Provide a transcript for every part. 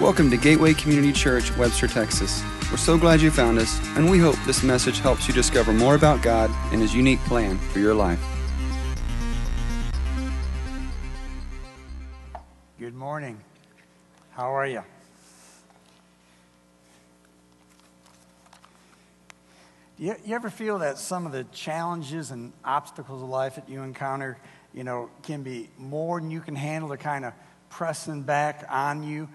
Welcome to Gateway Community Church, Webster, Texas. We're so glad you found us, and we hope this message helps you discover more about God and His unique plan for your life. Good morning. How are you? You ever feel that some of the challenges and obstacles of life that you encounter, can be more than you can handle? They're kind of pressing back on you.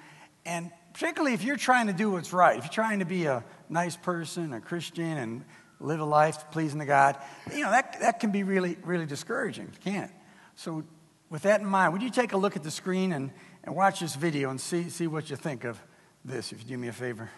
And particularly if you're trying to do what's right, if you're trying to be a nice person, a Christian, and live a life pleasing to God, that can be really, really discouraging, can't it? So with that in mind, would you take a look at the screen and watch this video and see what you think of this, if you do me a favor.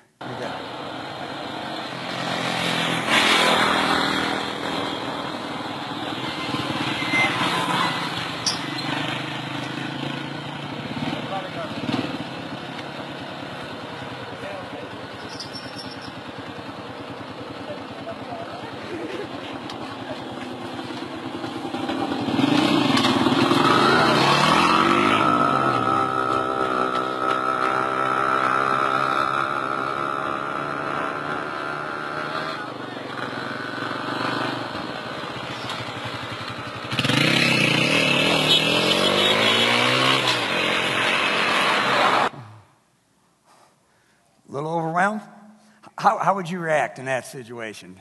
How would you react in that situation?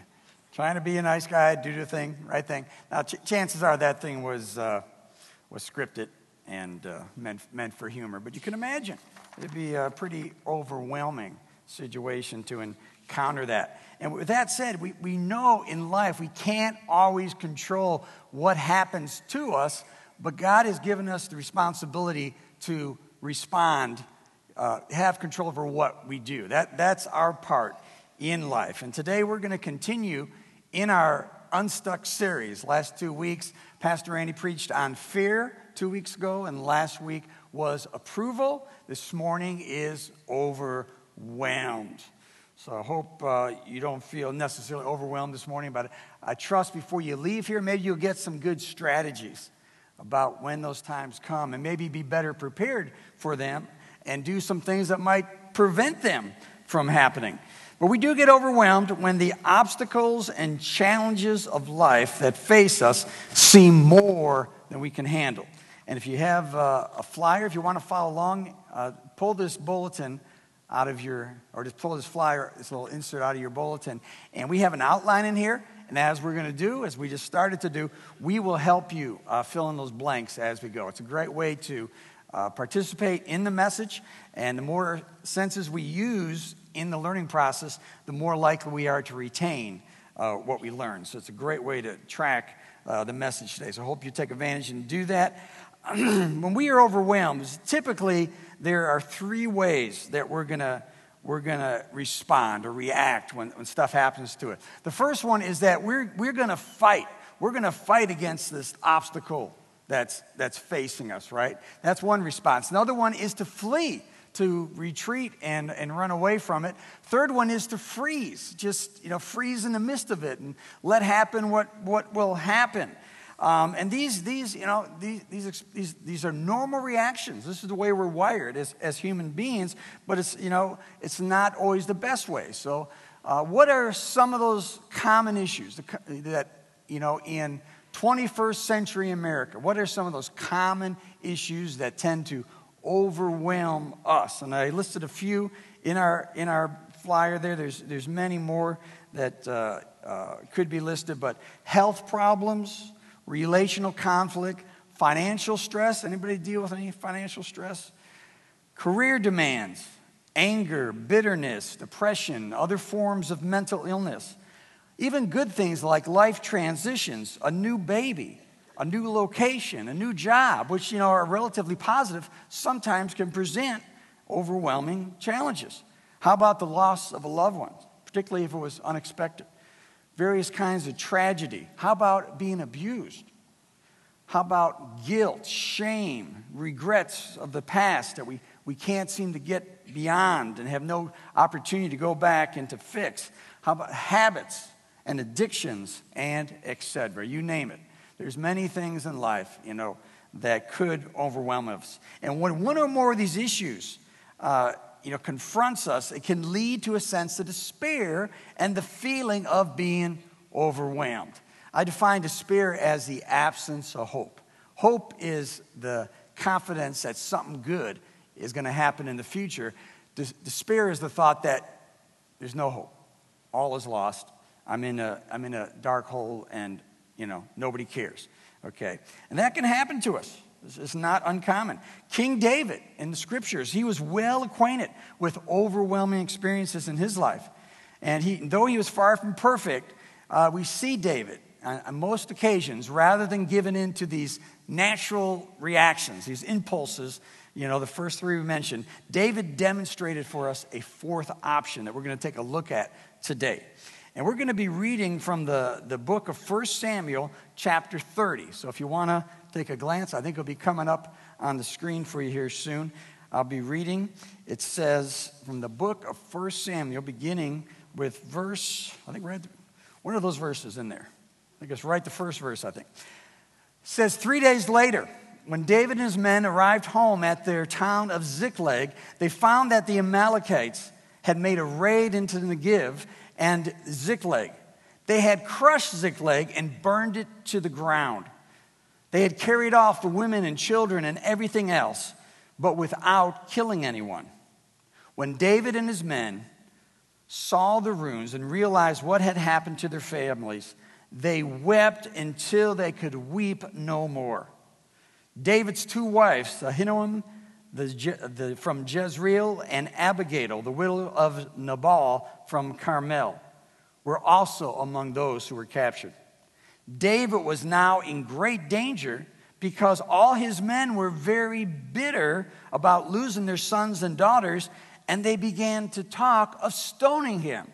Trying to be a nice guy, do the thing, right thing. Now, chances are that thing was scripted and meant for humor. But you can imagine it'd be a pretty overwhelming situation to encounter that. And with that said, we know in life we can't always control what happens to us, but God has given us the responsibility to respond, have control over what we do. That's our part in life. And today we're going to continue in our Unstuck series. Last 2 weeks, Pastor Andy preached on fear 2 weeks ago, and last week was approval. This morning is overwhelmed. So I hope you don't feel necessarily overwhelmed this morning, but I trust before you leave here, maybe you'll get some good strategies about when those times come and maybe be better prepared for them and do some things that might prevent them from happening. But we do get overwhelmed when the obstacles and challenges of life that face us seem more than we can handle. And if you have a flyer, if you want to follow along, pull this bulletin out of your, or just pull this flyer, this little insert out of your bulletin. And we have an outline in here. And as we're going to do, as we just started to do, we will help you fill in those blanks as we go. It's a great way to participate in the message. And the more senses we use in the learning process, the more likely we are to retain what we learn. So it's a great way to track the message today. So I hope you take advantage and do that. When we are overwhelmed, typically there are three ways that we're gonna respond or react when stuff happens to it. The first one is that we're gonna fight. We're gonna fight against this obstacle that's facing us, right? That's one response. Another one is to flee, to retreat and run away from it. Third one is to freeze, just freeze in the midst of it and let happen what will happen. And these are normal reactions. This is the way we're wired as human beings, but it's not always the best way. So, what are some of those common issues that in 21st century America? What are some of those common issues that tend to overwhelm us? And I listed a few in our flyer there. There's many more that could be listed, but health problems, relational conflict, financial stress. Anybody deal with any financial stress? Career demands, anger, bitterness, depression, other forms of mental illness. Even good things like life transitions, a new baby, a new location, a new job, which, are relatively positive, sometimes can present overwhelming challenges. How about the loss of a loved one, particularly if it was unexpected? Various kinds of tragedy. How about being abused? How about guilt, shame, regrets of the past that we can't seem to get beyond and have no opportunity to go back and to fix? How about habits and addictions and et cetera? You name it. There's many things in life, that could overwhelm us. And when one or more of these issues confronts us, it can lead to a sense of despair and the feeling of being overwhelmed. I define despair as the absence of hope. Hope is the confidence that something good is going to happen in the future. Despair is the thought that there's no hope. All is lost. I'm in a dark hole, and nobody cares. Okay, and that can happen to us. It's not uncommon. King David in the scriptures, he was well acquainted with overwhelming experiences in his life, and though he was far from perfect, we see David on most occasions, rather than giving in to these natural reactions, these impulses, the first three we mentioned, David demonstrated for us a fourth option that we're going to take a look at today. And we're going to be reading from the book of 1 Samuel, chapter 30. So if you want to take a glance, I think it'll be coming up on the screen for you here soon. I'll be reading. It says from the book of 1 Samuel, beginning with verse, I think we're at one of those verses in there. I guess right the first verse, I think. It says, 3 days later, when David and his men arrived home at their town of Ziklag, they found that the Amalekites had made a raid into Negev and Ziklag. They had crushed Ziklag and burned it to the ground. They had carried off the women and children and everything else, but without killing anyone. When David and his men saw the ruins and realized what had happened to their families, they wept until they could weep no more. David's two wives, Ahinoam from Jezreel and Abigail, the widow of Nabal from Carmel, were also among those who were captured. David was now in great danger because all his men were very bitter about losing their sons and daughters, and they began to talk of stoning him.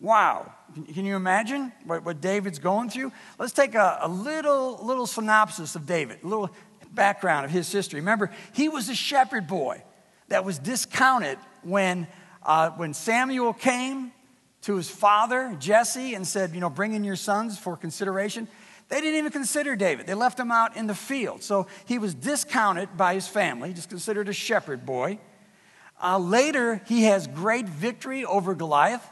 Wow. Can you imagine what David's going through? Let's take a little synopsis of David, a little background of his history. Remember, he was a shepherd boy that was discounted when Samuel came to his father, Jesse, and said, bring in your sons for consideration. They didn't even consider David. They left him out in the field. So he was discounted by his family, just considered a shepherd boy. Later, he has great victory over Goliath,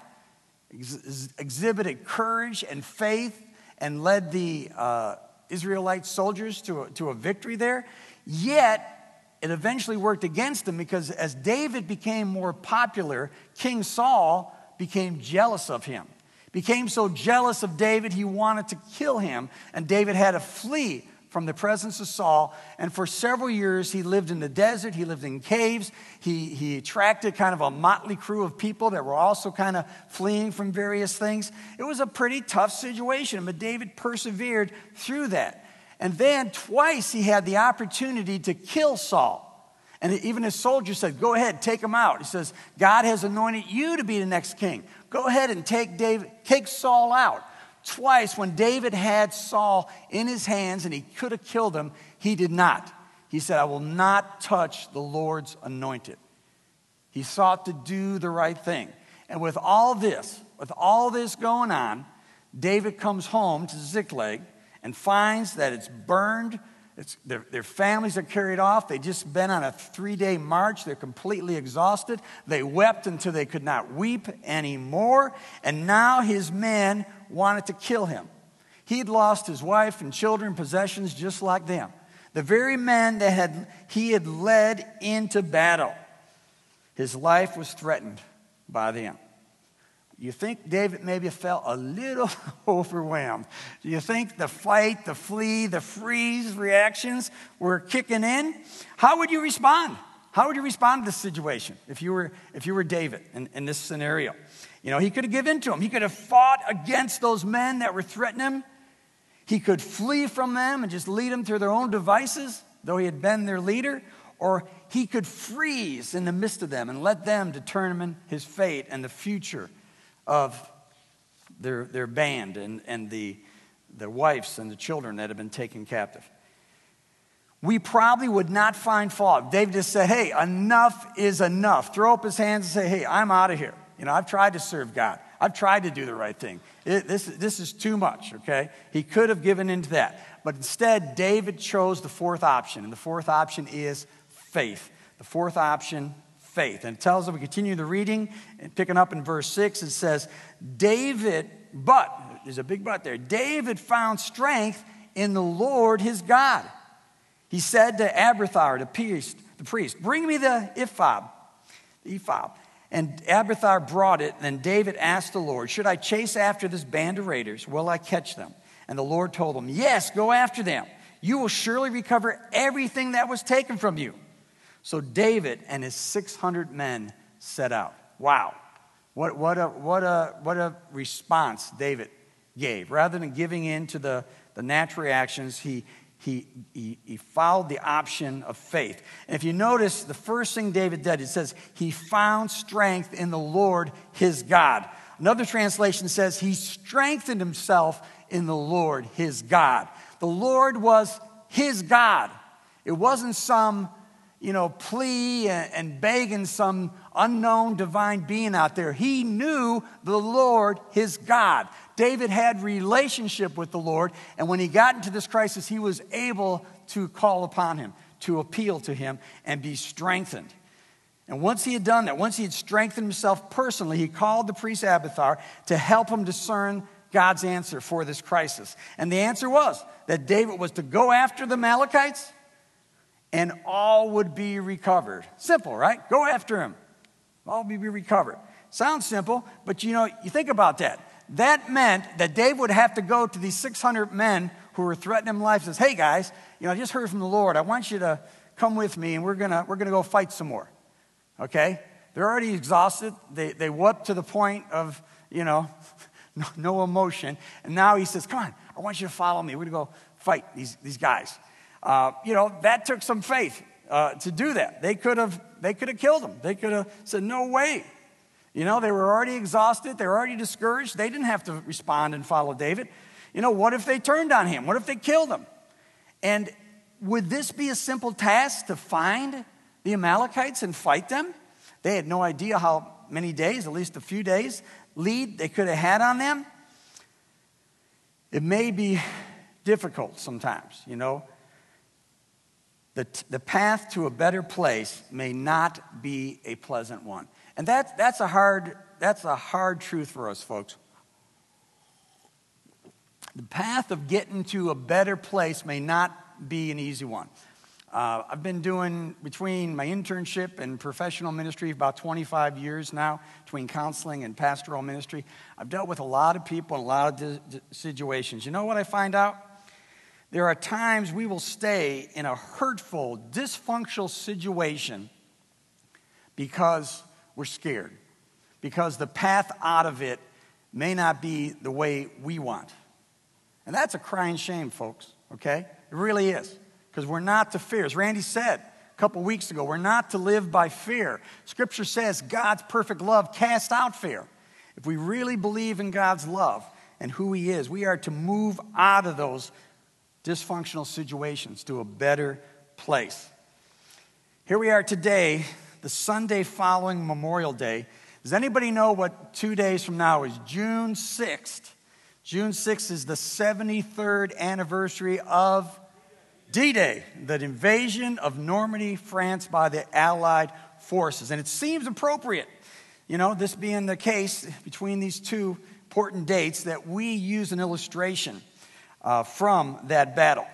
exhibited courage and faith, and led the Israelite soldiers to a victory there. Yet, it eventually worked against him because as David became more popular, King Saul became jealous of him. Became so jealous of David, he wanted to kill him, and David had to flee from the presence of Saul, and for several years he lived in the desert, he lived in caves, he attracted kind of a motley crew of people that were also kind of fleeing from various things. It was a pretty tough situation, but David persevered through that. And then twice he had the opportunity to kill Saul. And even his soldiers said, go ahead, take him out. He says, God has anointed you to be the next king. Go ahead and take Saul out. Twice, when David had Saul in his hands and he could have killed him, he did not. He said, I will not touch the Lord's anointed. He sought to do the right thing. And with all this going on, David comes home to Ziklag and finds that it's burned. Their families are carried off. They've just been on a 3-day march. They're completely exhausted. They wept until they could not weep anymore. And now his men wanted to kill him. He'd lost his wife and children, possessions just like them. The very men that he had led into battle. His life was threatened by them. You think David maybe felt a little overwhelmed. Do you think the fight, the flee, the freeze reactions were kicking in? How would you respond? How would you respond to this situation if you were David in this scenario? He could have given in to him. He could have fought against those men that were threatening him. He could flee from them and just lead them through their own devices, though he had been their leader. Or he could freeze in the midst of them and let them determine his fate and the future of their band and their wives and the children that have been taken captive. We probably would not find fault. David just said, hey, enough is enough. Throw up his hands and say, hey, I'm out of here. I've tried to serve God. I've tried to do the right thing. This is too much, okay? He could have given into that. But instead, David chose the fourth option, and the fourth option is faith. The fourth option, faith. And it tells us, we continue the reading, and picking up in verse 6, it says, David, but, there's a big but there, David found strength in the Lord his God. He said to Abiathar, the priest, bring me the ephod. And Abiathar brought it, and David asked the Lord, should I chase after this band of raiders? Will I catch them? And the Lord told him, yes, go after them. You will surely recover everything that was taken from you. So David and his 600 men set out. Wow. What a response David gave. Rather than giving in to the natural reactions, he followed the option of faith. And if you notice, the first thing David did, it says, he found strength in the Lord his God. Another translation says, he strengthened himself in the Lord his God. The Lord was his God. It wasn't some, plea and begging some unknown divine being out there. He knew the Lord, his God. David had relationship with the Lord, and when he got into this crisis, he was able to call upon him, to appeal to him, and be strengthened. And once he had done that, once he had strengthened himself personally, he called the priest Abiathar to help him discern God's answer for this crisis. And the answer was that David was to go after the Amalekites, and all would be recovered. Simple, right? Go after him. All would be recovered. Sounds simple, but you think about that. That meant that David would have to go to these 600 men who were threatening him life and says, hey guys, I just heard from the Lord. I want you to come with me, and we're gonna go fight some more. Okay? They're already exhausted. They wept to the point of, no emotion. And now he says, come on, I want you to follow me. We're gonna go fight these guys. That took some faith to do that. They could have killed them. They could have said, no way. They were already exhausted. They were already discouraged. They didn't have to respond and follow David. What if they turned on him? What if they killed him? And would this be a simple task to find the Amalekites and fight them? They had no idea how many days, at least a few days, lead they could have had on them. It may be difficult sometimes, The path to a better place may not be a pleasant one. And that's a hard truth for us, folks. The path of getting to a better place may not be an easy one. I've been doing, between my internship and professional ministry, about 25 years now, between counseling and pastoral ministry. I've dealt with a lot of people in a lot of situations. You know what I find out? There are times we will stay in a hurtful, dysfunctional situation because we're scared, because the path out of it may not be the way we want. And that's a crying shame, folks, okay? It really is, because we're not to fear. As Randy said a couple weeks ago, we're not to live by fear. Scripture says God's perfect love casts out fear. If we really believe in God's love and who he is, we are to move out of those dysfunctional situations to a better place. Here we are today, the Sunday following Memorial Day. Does anybody know what 2 days from now is? June 6th. June 6th is the 73rd anniversary of D-Day, the invasion of Normandy, France by the Allied forces. And it seems appropriate, this being the case between these two important dates, that we use an illustration from that battle.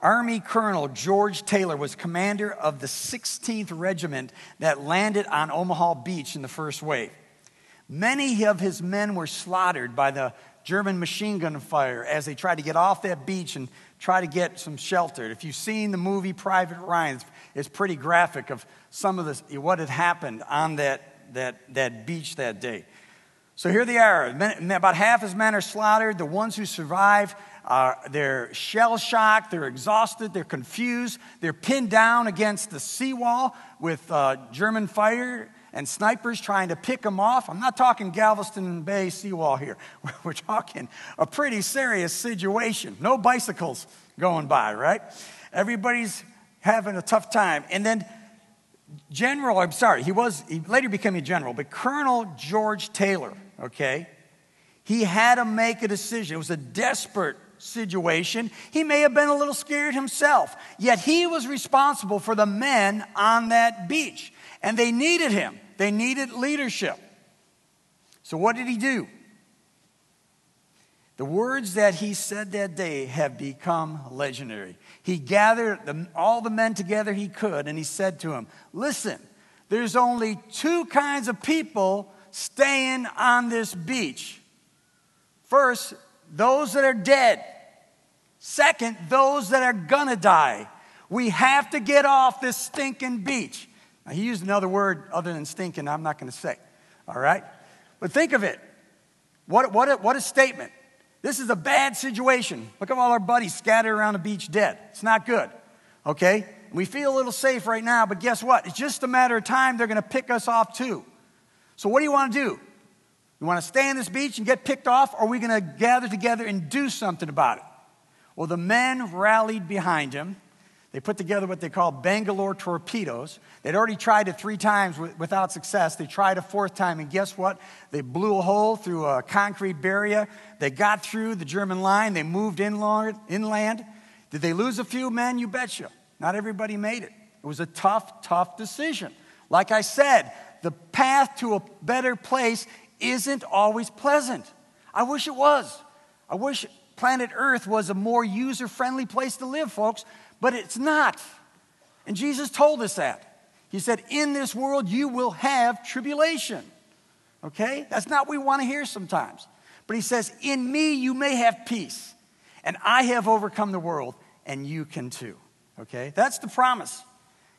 Army Colonel George Taylor was commander of the 16th Regiment that landed on Omaha Beach in the first wave. Many of his men were slaughtered by the German machine gun fire as they tried to get off that beach and try to get some shelter. If you've seen the movie Private Ryan, it's pretty graphic of some of what had happened on that beach that day. So here they are. About half his men are slaughtered. The ones who survive, they're shell-shocked, they're exhausted, they're confused. They're pinned down against the seawall with German fire and snipers trying to pick them off. I'm not talking Galveston Bay seawall here. We're talking a pretty serious situation. No bicycles going by, right? Everybody's having a tough time. And then he later became a general, but Colonel George Taylor, okay, he had to make a decision. It was a desperate situation. He may have been a little scared himself, yet he was responsible for the men on that beach. And they needed him. They needed leadership. So what did he do? The words that he said that day have become legendary. He gathered all the men together he could, and he said to them, listen, there's only two kinds of people staying on this beach. First, those that are dead. Second, those that are gonna die. We have to get off this stinking beach. Now, he used another word other than stinking, I'm not gonna say, all right? But think of it. What a statement. This is a bad situation. Look at all our buddies scattered around the beach dead. It's not good, okay? We feel a little safe right now, but guess what? It's just a matter of time they're going to pick us off too. So what do you want to do? You want to stay on this beach and get picked off, or are we going to gather together and do something about it? Well, the men rallied behind him. They put together what they call Bangalore torpedoes. They'd already tried it 3 times without success. They tried a 4th time, and guess what? They blew a hole through a concrete barrier. They got through the German line. They moved inland. Did they lose a few men? You betcha. Not everybody made it. It was a tough, tough decision. Like I said, the path to a better place isn't always pleasant. I wish it was. I wish planet Earth was a more user-friendly place to live, folks, but it's not. And Jesus told us that. He said, in this world you will have tribulation. Okay? That's not what we want to hear sometimes. But he says, in me you may have peace, and I have overcome the world, and you can too. Okay, that's the promise.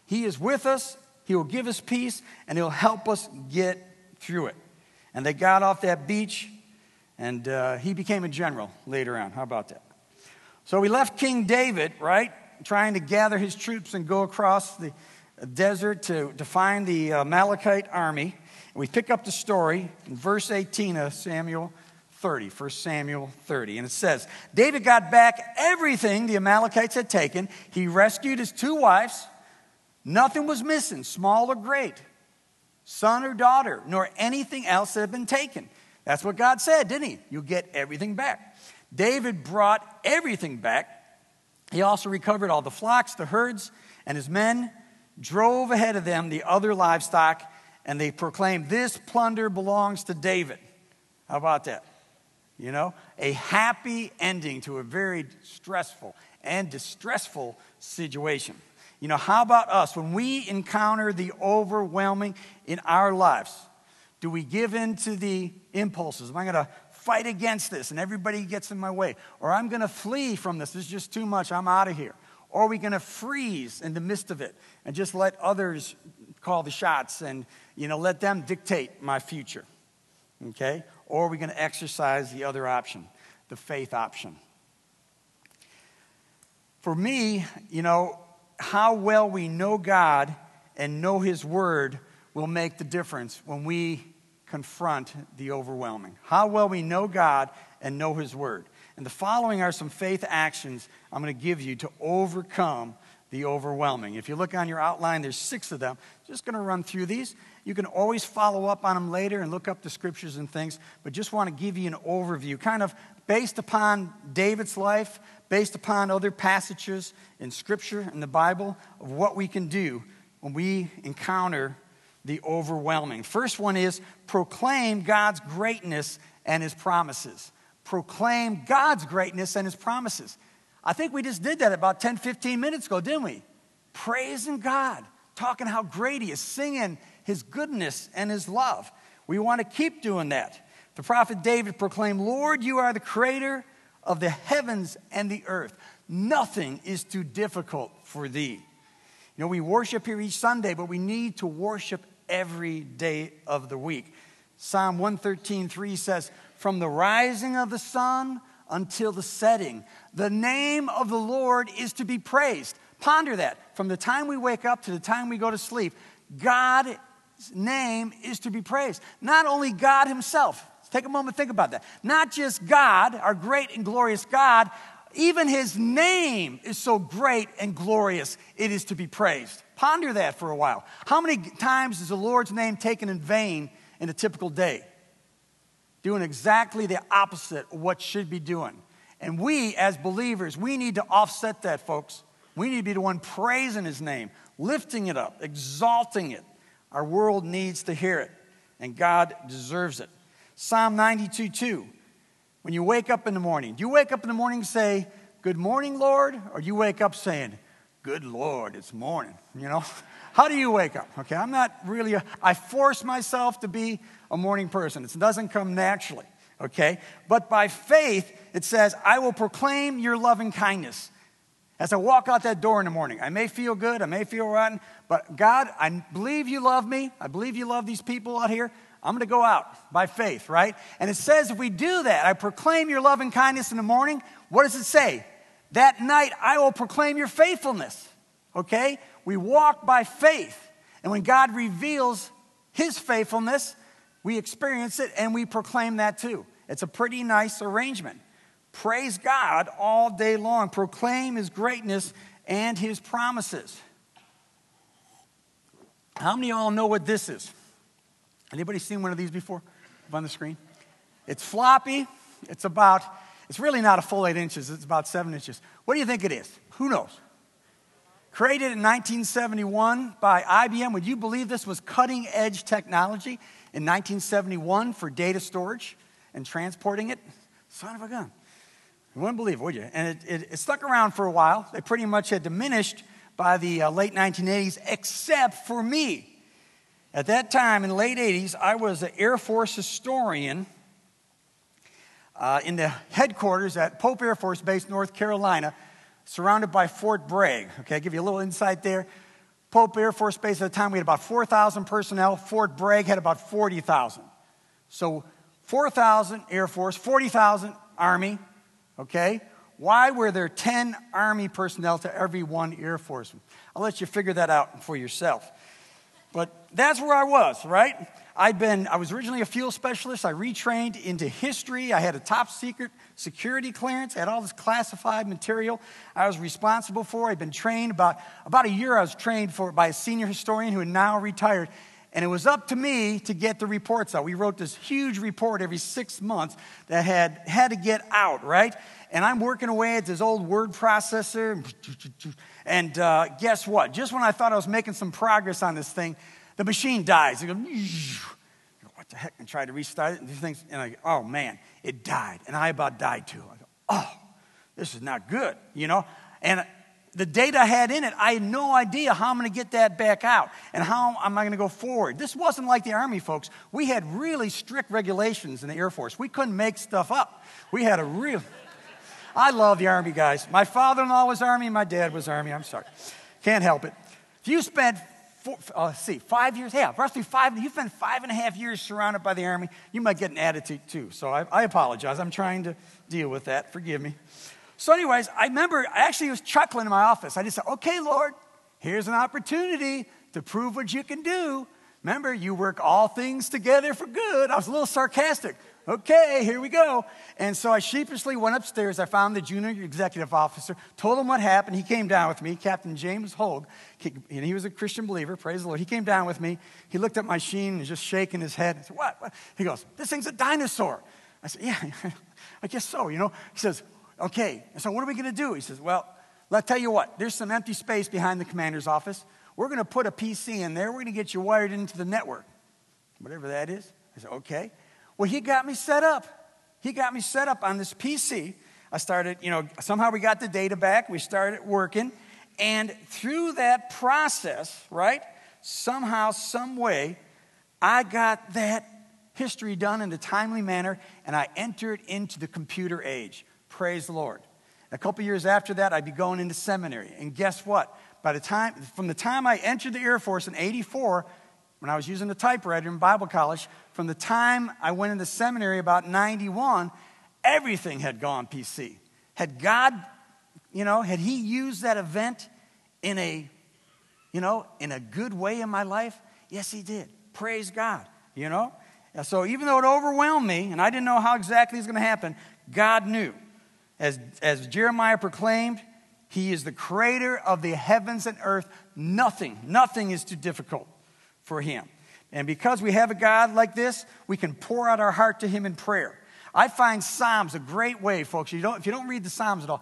He is with us, he will give us peace, and he'll help us get through it. And they got off that beach, and he became a general later on. How about that? So we left King David, right, trying to gather his troops and go across the desert to find the Amalekite army. And we pick up the story in verse 18 of Samuel 30, 1 Samuel 30, and it says, David got back everything the Amalekites had taken. He rescued his 2 wives. Nothing was missing, small or great, son or daughter, nor anything else that had been taken. That's what God said, didn't he? You'll get everything back. David brought everything back. He also recovered all the flocks, the herds, and his men drove ahead of them the other livestock, and they proclaimed, this plunder belongs to David. How about that? You know, a happy ending to a very stressful and distressful situation. You know, how about us? When we encounter the overwhelming in our lives, do we give in to the impulses? Am I going to fight against this and everybody gets in my way? Or I'm going to flee from this. This is just too much. I'm out of here. Or are we going to freeze in the midst of it and just let others call the shots and, you know, let them dictate my future? Okay? Or are we going to exercise the other option, the faith option? For me, you know, how well we know God and know his word will make the difference when we confront the overwhelming. How well we know God and know his word. And the following are some faith actions I'm going to give you to overcome the overwhelming. If you look on your outline, there's 6 of them. Just going to run through these. You can always follow up on them later and look up the scriptures and things, but just want to give you an overview, kind of based upon David's life, based upon other passages in scripture and the Bible, of what we can do when we encounter the overwhelming. First one is proclaim God's greatness and his promises. Proclaim God's greatness and his promises. I think we just did that about 10, 15 minutes ago, didn't we? Praising God, talking how great he is, singing his goodness and his love. We want to keep doing that. The prophet David proclaimed, Lord, you are the creator of the heavens and the earth. Nothing is too difficult for thee. You know, we worship here each Sunday, but we need to worship every day of the week. Psalm 113:3 says, from the rising of the sun until the setting, the name of the Lord is to be praised. Ponder that. From the time we wake up to the time we go to sleep, God's name is to be praised. Not only God himself. Take a moment to think about that. Not just God, our great and glorious God, even his name is so great and glorious, it is to be praised. Ponder that for a while. How many times is the Lord's name taken in vain in a typical day? Doing exactly the opposite of what should be doing. And we, as believers, we need to offset that, folks. We need to be the one praising his name, lifting it up, exalting it. Our world needs to hear it, and God deserves it. Psalm 92:2. When you wake up in the morning, do you wake up in the morning and say, "Good morning, Lord," or do you wake up saying, "Good Lord, it's morning," you know? How do you wake up? Okay, I'm not really, I force myself to be a morning person. It doesn't come naturally, okay? But by faith, it says, I will proclaim your loving kindness. As I walk out that door in the morning, I may feel good, I may feel rotten, but God, I believe you love me. I believe you love these people out here. I'm going to go out by faith, right? And it says if we do that, I proclaim your loving kindness in the morning. What does it say? That night I will proclaim your faithfulness, okay? We walk by faith. And when God reveals his faithfulness, we experience it and we proclaim that too. It's a pretty nice arrangement. Praise God all day long. Proclaim his greatness and his promises. How many of y'all know what this is? Anybody seen one of these before up on the screen? It's floppy. It's really not a full 8 inches. It's about 7 inches. What do you think it is? Who knows? Created in 1971 by IBM. Would you believe this was cutting edge technology in 1971 for data storage and transporting it? Son of a gun. You wouldn't believe it, would you? And it stuck around for a while. They pretty much had diminished by the late 1980s, except for me. At that time, in the late 80s, I was an Air Force historian in the headquarters at Pope Air Force Base, North Carolina, surrounded by Fort Bragg. Okay, I'll give you a little insight there. Pope Air Force Base at the time, we had about 4,000 personnel. Fort Bragg had about 40,000. So 4,000 Air Force, 40,000 Army, okay? Why were there 10 Army personnel to every one Air Force? I'll let you figure that out for yourself. But that's where I was, right? I was originally a fuel specialist. I retrained into history. I had a top secret security clearance. I had all this classified material I was responsible for. I'd been trained about a year. I was trained by a senior historian who had now retired. And it was up to me to get the reports out. We wrote this huge report every 6 months that had to get out, right? And I'm working away at this old word processor. And guess what? Just when I thought I was making some progress on this thing, the machine dies. It goes, what the heck? And tried to restart it. And these things, and I go, oh, man, it died. And I about died, too. I go, oh, this is not good, you know? And the data I had in it, I had no idea how I'm going to get that back out and how am I going to go forward. This wasn't like the Army, folks. We had really strict regulations in the Air Force. We couldn't make stuff up. We had a real... I love the Army, guys. My father-in-law was Army. My dad was Army. I'm sorry. Can't help it. If you spent, 5 years, yeah, roughly five, you spent 5.5 years surrounded by the Army, you might get an attitude too. So I apologize. I'm trying to deal with that. Forgive me. So anyways, I remember I actually was chuckling in my office. I just said, okay, Lord, here's an opportunity to prove what you can do. Remember, you work all things together for good. I was a little sarcastic. Okay, here we go. And so I sheepishly went upstairs. I found the junior executive officer, told him what happened. He came down with me, Captain James Hogue, and he was a Christian believer, praise the Lord. He came down with me. He looked at my machine and was just shaking his head. I said, what? He goes, this thing's a dinosaur. I said, yeah, I guess so, you know. He says, okay, and so what are we going to do? He says, well, let's tell you what. There's some empty space behind the commander's office. We're going to put a PC in there. We're going to get you wired into the network, whatever that is. I said, okay. Well, he got me set up. He got me set up on this PC. I started, you know, somehow we got the data back. We started working. And through that process, right, somehow, some way, I got that history done in a timely manner, and I entered into the computer age. Praise the Lord. A couple years after that, I'd be going into seminary. And guess what? From the time I entered the Air Force in '84, when I was using the typewriter in Bible college, from the time I went into seminary about 91, everything had gone PC. Had God, you know, had he used that event in a, you know, in a good way in my life? Yes, he did. Praise God, you know. And so even though it overwhelmed me and I didn't know how exactly it was going to happen, God knew. As Jeremiah proclaimed, he is the creator of the heavens and earth. Nothing is too difficult for him. And because we have a God like this, we can pour out our heart to him in prayer. I find Psalms a great way, folks. If you don't read the Psalms at all,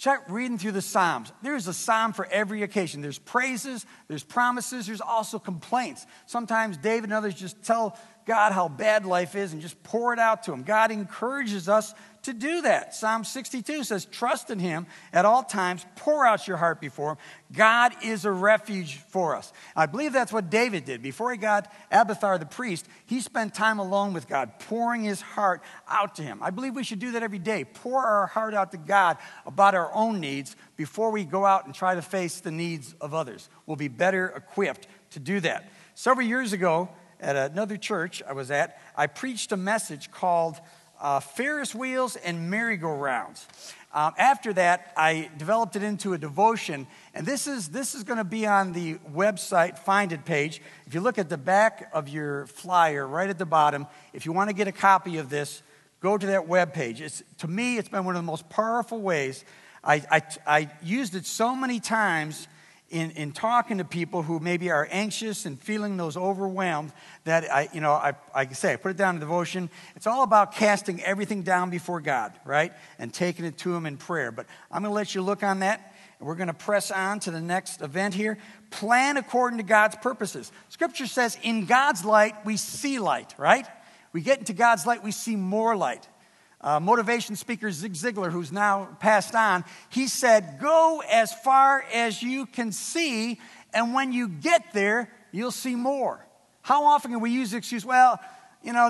Check reading through the Psalms. There's a psalm for every occasion. There's praises, there's promises, there's also complaints. Sometimes David and others just tell God how bad life is and just pour it out to him. God encourages us to do that. Psalm 62 says, trust in him at all times. Pour out your heart before him. God is a refuge for us. I believe that's what David did. Before he got Abiathar the priest, he spent time alone with God, pouring his heart out to him. I believe we should do that every day. Pour our heart out to God about our own needs before we go out and try to face the needs of others. We'll be better equipped to do that. Several years ago, at another church I was at, I preached a message called Ferris Wheels and Merry-Go-Rounds. After that, I developed it into a devotion, and this is going to be on the website Find It page. If you look at the back of your flyer, right at the bottom, if you want to get a copy of this, go to that web page. To me, it's been one of the most powerful ways. I used it so many times in talking to people who maybe are anxious and feeling those overwhelmed, that I put it down in devotion. It's all about casting everything down before God, right? And taking it to him in prayer. But I'm going to let you look on that, and we're going to press on to the next event here. Plan according to God's purposes. Scripture says, in God's light, we see light, right? We get into God's light, we see more light. Motivation speaker Zig Ziglar, who's now passed on, he said, go as far as you can see, and when you get there, you'll see more. How often can we use the excuse, well,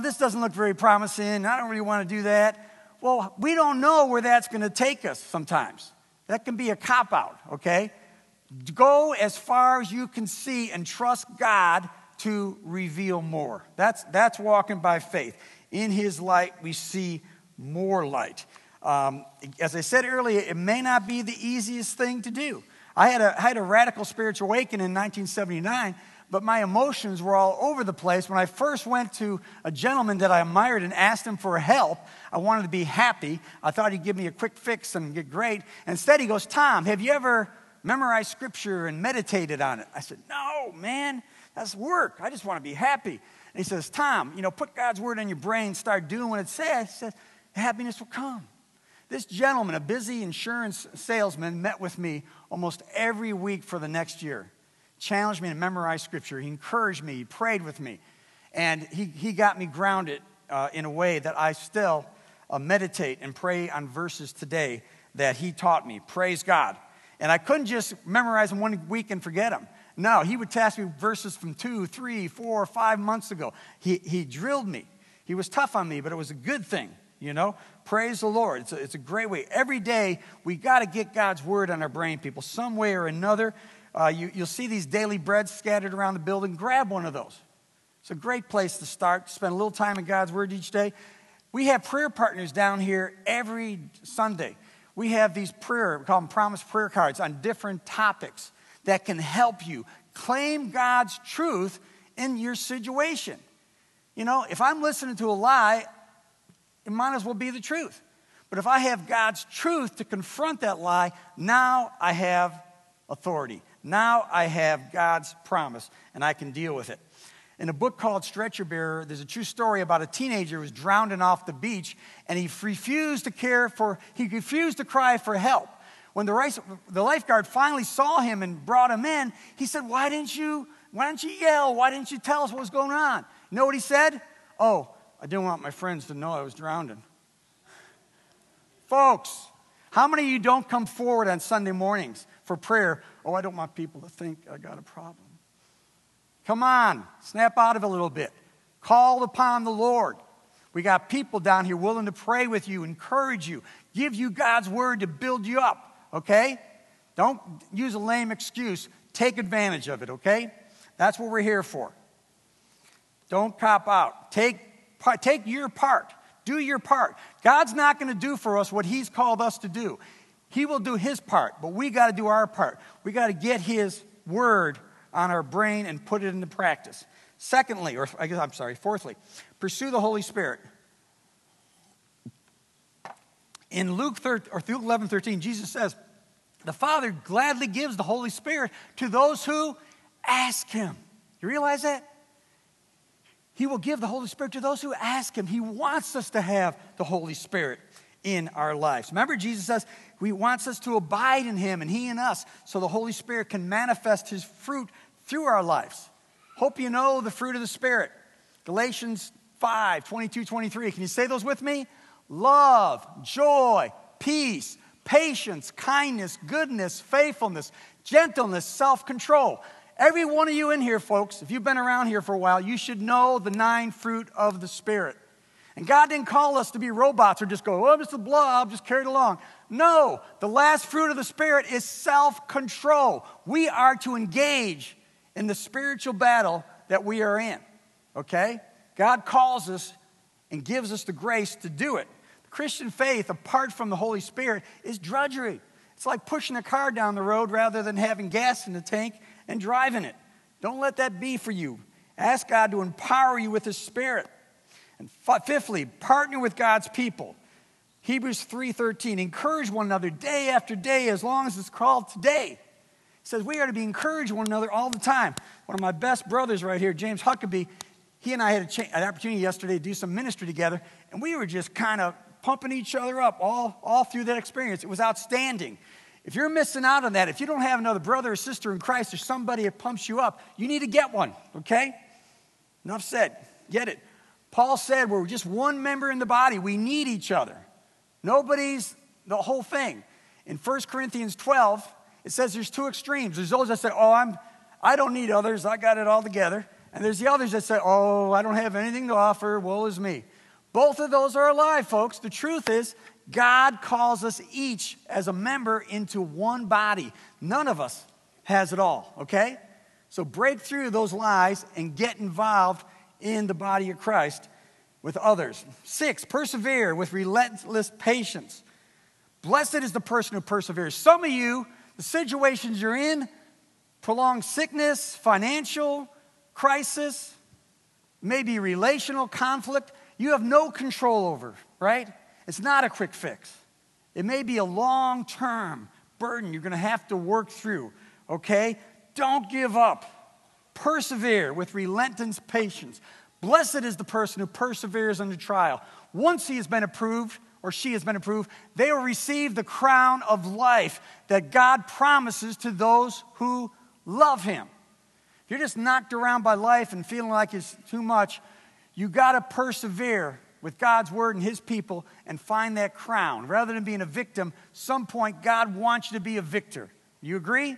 this doesn't look very promising, I don't really want to do that. Well, we don't know where that's going to take us sometimes. That can be a cop-out, okay? Go as far as you can see and trust God to reveal more. That's walking by faith. In his light, we see more light. As I said earlier, it may not be the easiest thing to do. I had a radical spiritual awakening in 1979, but my emotions were all over the place. When I first went to a gentleman that I admired and asked him for help, I wanted to be happy. I thought he'd give me a quick fix and get great. Instead, he goes, Tom, have you ever memorized scripture and meditated on it? I said, no, man, that's work. I just want to be happy. And he says, Tom, put God's word in your brain, start doing what it says. He says, happiness will come. This gentleman, a busy insurance salesman, met with me almost every week for the next year. Challenged me to memorize scripture. He encouraged me. He prayed with me. And he got me grounded in a way that I still meditate and pray on verses today that he taught me. Praise God. And I couldn't just memorize them one week and forget them. No, he would task me verses from 2, 3, 4, 5 months ago. He drilled me. He was tough on me, but it was a good thing. Praise the Lord. It's a great way. Every day, we got to get God's word on our brain, people, some way or another. You'll see these daily breads scattered around the building. Grab one of those. It's a great place to start. Spend a little time in God's word each day. We have prayer partners down here every Sunday. We have these we call them promise prayer cards, on different topics that can help you claim God's truth in your situation. If I'm listening to a lie, it might as well be the truth. But if I have God's truth to confront that lie, now I have authority. Now I have God's promise, and I can deal with it. In a book called Stretcher Bearer, there's a true story about a teenager who was drowning off the beach, and he refused to cry for help. When the lifeguard finally saw him and brought him in, he said, why didn't you yell? Why didn't you tell us what was going on? You know what he said? Oh, I didn't want my friends to know I was drowning. Folks, how many of you don't come forward on Sunday mornings for prayer? Oh, I don't want people to think I got a problem. Come on, snap out of it a little bit. Call upon the Lord. We got people down here willing to pray with you, encourage you, give you God's word to build you up, okay? Don't use a lame excuse. Take advantage of it, okay? That's what we're here for. Don't cop out. Take your part. Do your part. God's not going to do for us what he's called us to do. He will do his part, but we got to do our part. We got to get his word on our brain and put it into practice. Fourthly, pursue the Holy Spirit. In Luke 11:13, Jesus says, the Father gladly gives the Holy Spirit to those who ask him. You realize that? He will give the Holy Spirit to those who ask him. He wants us to have the Holy Spirit. in our lives. Remember, Jesus says he wants us to abide in him and he in us so the Holy Spirit can manifest his fruit through our lives. Hope you know the fruit of the Spirit. Galatians 5, 22, 23. Can you say those with me? Love, joy, peace, patience, kindness, goodness, faithfulness, gentleness, self-control. Every one of you in here, folks, if you've been around here for a while, you should know the 9 fruit of the Spirit. And God didn't call us to be robots or just go, oh, I'm just a blob, just carried along. No, the last fruit of the Spirit is self-control. We are to engage in the spiritual battle that we are in, okay? God calls us and gives us the grace to do it. The Christian faith, apart from the Holy Spirit, is drudgery. It's like pushing a car down the road rather than having gas in the tank and driving it. Don't let that be for you. Ask God to empower you with his Spirit. And fifthly, partner with God's people. Hebrews 3:13, encourage one another day after day as long as it's called today. It says we are to be encouraging one another all the time. One of my best brothers right here, James Huckabee, he and I had an opportunity yesterday to do some ministry together, and we were just kind of pumping each other up all through that experience. It was outstanding. If you're missing out on that, if you don't have another brother or sister in Christ or somebody that pumps you up, you need to get one, okay? Enough said. Get it. Paul said we're just one member in the body. We need each other. Nobody's the whole thing. In 1 Corinthians 12, it says there's two extremes. There's those that say, oh, I don't need others. I got it all together. And there's the others that say, oh, I don't have anything to offer. Woe is me. Both of those are alive, folks. The truth is, God calls us each as a member into one body. None of us has it all, okay? So break through those lies and get involved in the body of Christ with others. 6, persevere with relentless patience. Blessed is the person who perseveres. Some of you, the situations you're in, prolonged sickness, financial crisis, maybe relational conflict, you have no control over, right? It's not a quick fix. It may be a long-term burden you're going to have to work through, okay? Don't give up. Persevere with relentless patience. Blessed is the person who perseveres under trial. Once he has been approved, or she has been approved, they will receive the crown of life that God promises to those who love him. If you're just knocked around by life and feeling like it's too much, you got to persevere with God's word and his people and find that crown. Rather than being a victim, some point God wants you to be a victor. You agree?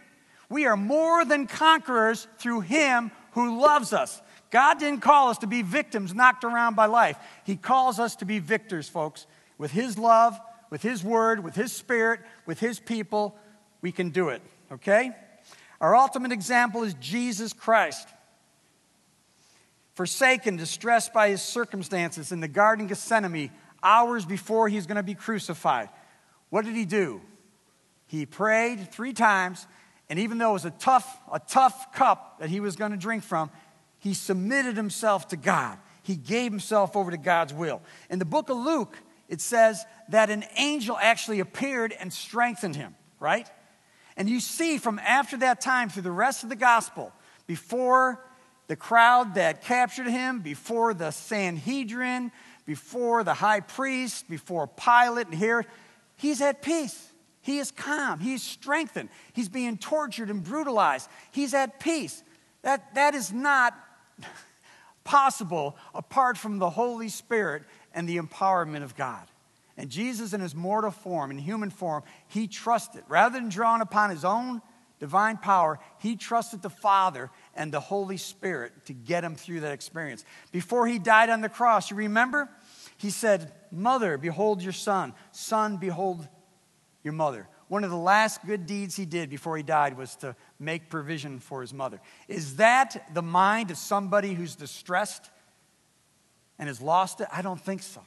We are more than conquerors through him who loves us. God didn't call us to be victims knocked around by life. He calls us to be victors, folks. With his love, with his word, with his Spirit, with his people, we can do it, okay? Our ultimate example is Jesus Christ. Forsaken, distressed by his circumstances in the Garden of Gethsemane, hours before he's going to be crucified. What did he do? He prayed 3 times, and even though it was a tough cup that he was going to drink from, he submitted himself to God. He gave himself over to God's will. In the book of Luke, it says that an angel actually appeared and strengthened him, right? And you see from after that time through the rest of the gospel, before the crowd that captured him, before the Sanhedrin, before the high priest, before Pilate and Herod, he's at peace. He is calm. He's strengthened. He's being tortured and brutalized. He's at peace. That is not possible apart from the Holy Spirit and the empowerment of God. And Jesus in his mortal form, in human form, he trusted. Rather than drawing upon his own divine power, he trusted the Father and the Holy Spirit to get him through that experience. Before he died on the cross, you remember? He said, Mother, behold your son. Son, behold your mother. One of the last good deeds he did before he died was to make provision for his mother. Is that the mind of somebody who's distressed and has lost it? I don't think so.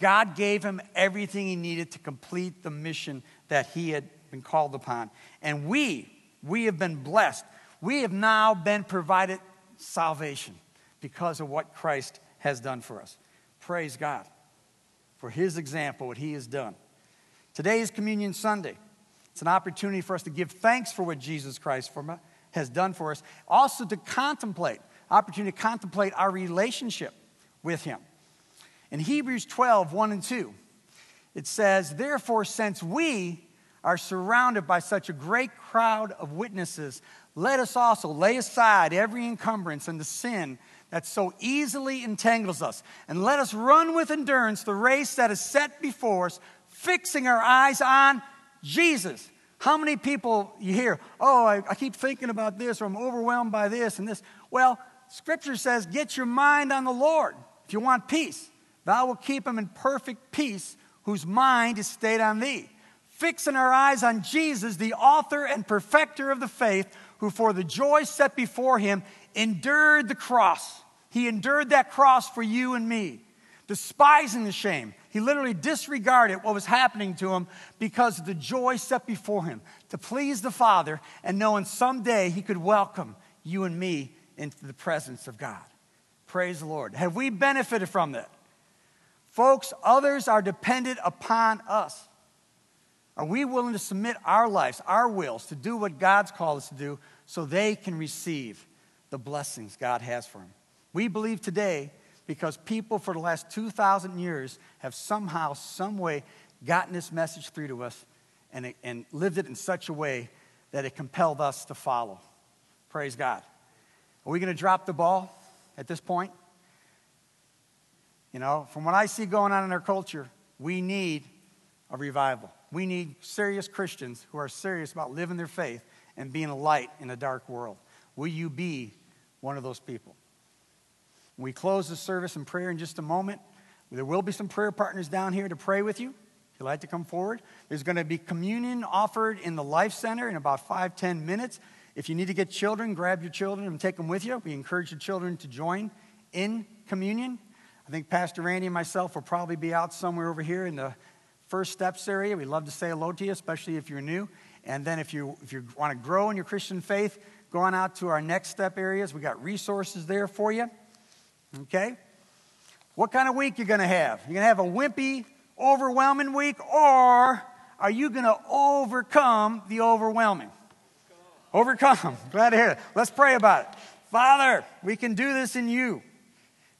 God gave him everything he needed to complete the mission that he had been called upon. And we have been blessed. We have now been provided salvation because of what Christ has done for us. Praise God for his example, what he has done. Today is Communion Sunday. It's an opportunity for us to give thanks for what Jesus Christ has done for us. Also to contemplate, opportunity to contemplate our relationship with him. In Hebrews 12, 1 and 2, It says, therefore, since we are surrounded by such a great crowd of witnesses, let us also lay aside every encumbrance and the sin that so easily entangles us, and let us run with endurance the race that is set before us, fixing our eyes on Jesus. How many people you hear, oh, I keep thinking about this, or I'm overwhelmed by this and this. Well, Scripture says, get your mind on the Lord if you want peace. Thou will keep him in perfect peace whose mind is stayed on thee. Fixing our eyes on Jesus, the author and perfecter of the faith, who for the joy set before him endured the cross. He endured that cross for you and me, despising the shame. He literally disregarded what was happening to him because of the joy set before him, to please the Father and knowing someday he could welcome you and me into the presence of God. Praise the Lord. Have we benefited from that? Folks, others are dependent upon us. Are we willing to submit our lives, our wills, to do what God's called us to do so they can receive the blessings God has for them? We believe today because people for the last 2,000 years have somehow, some way, gotten this message through to us and lived it in such a way that it compelled us to follow. Praise God. Are we going to drop the ball at this point? You know, from what I see going on in our culture, we need a revival. We need serious Christians who are serious about living their faith and being a light in a dark world. Will you be one of those people? We close the service in prayer in just a moment. There will be some prayer partners down here to pray with you if you'd like to come forward. There's going to be communion offered in the Life Center in about 5-10 minutes. If you need to get children, grab your children and take them with you. We encourage your children to join in communion. I think Pastor Randy and myself will probably be out somewhere over here in the First Steps area. We'd love to say hello to you, especially if you're new. And then if you want to grow in your Christian faith, go on out to our Next Step areas. We got resources there for you. Okay? What kind of week you're going to have? You're going to have a wimpy, overwhelming week, or are you going to overcome the overwhelming? Overcome. Glad to hear that. Let's pray about it. Father, we can do this in you.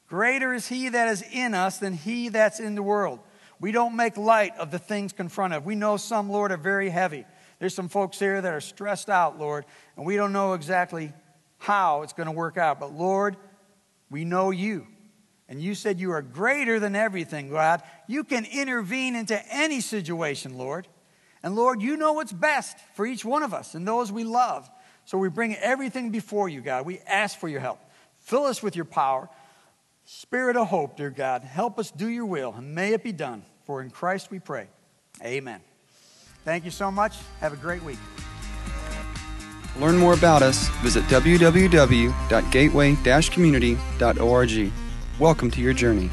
Greater is he that is in us than he that's in the world. We don't make light of the things confronted us. We know some, Lord, are very heavy. There's some folks here that are stressed out, Lord, and we don't know exactly how it's going to work out. But, Lord, we know you, and you said you are greater than everything, God. You can intervene into any situation, Lord. And, Lord, you know what's best for each one of us and those we love. So we bring everything before you, God. We ask for your help. Fill us with your power. Spirit of hope, dear God, help us do your will, and may it be done. For in Christ we pray. Amen. Thank you so much. Have a great week. To learn more about us, visit www.gateway-community.org. Welcome to your journey.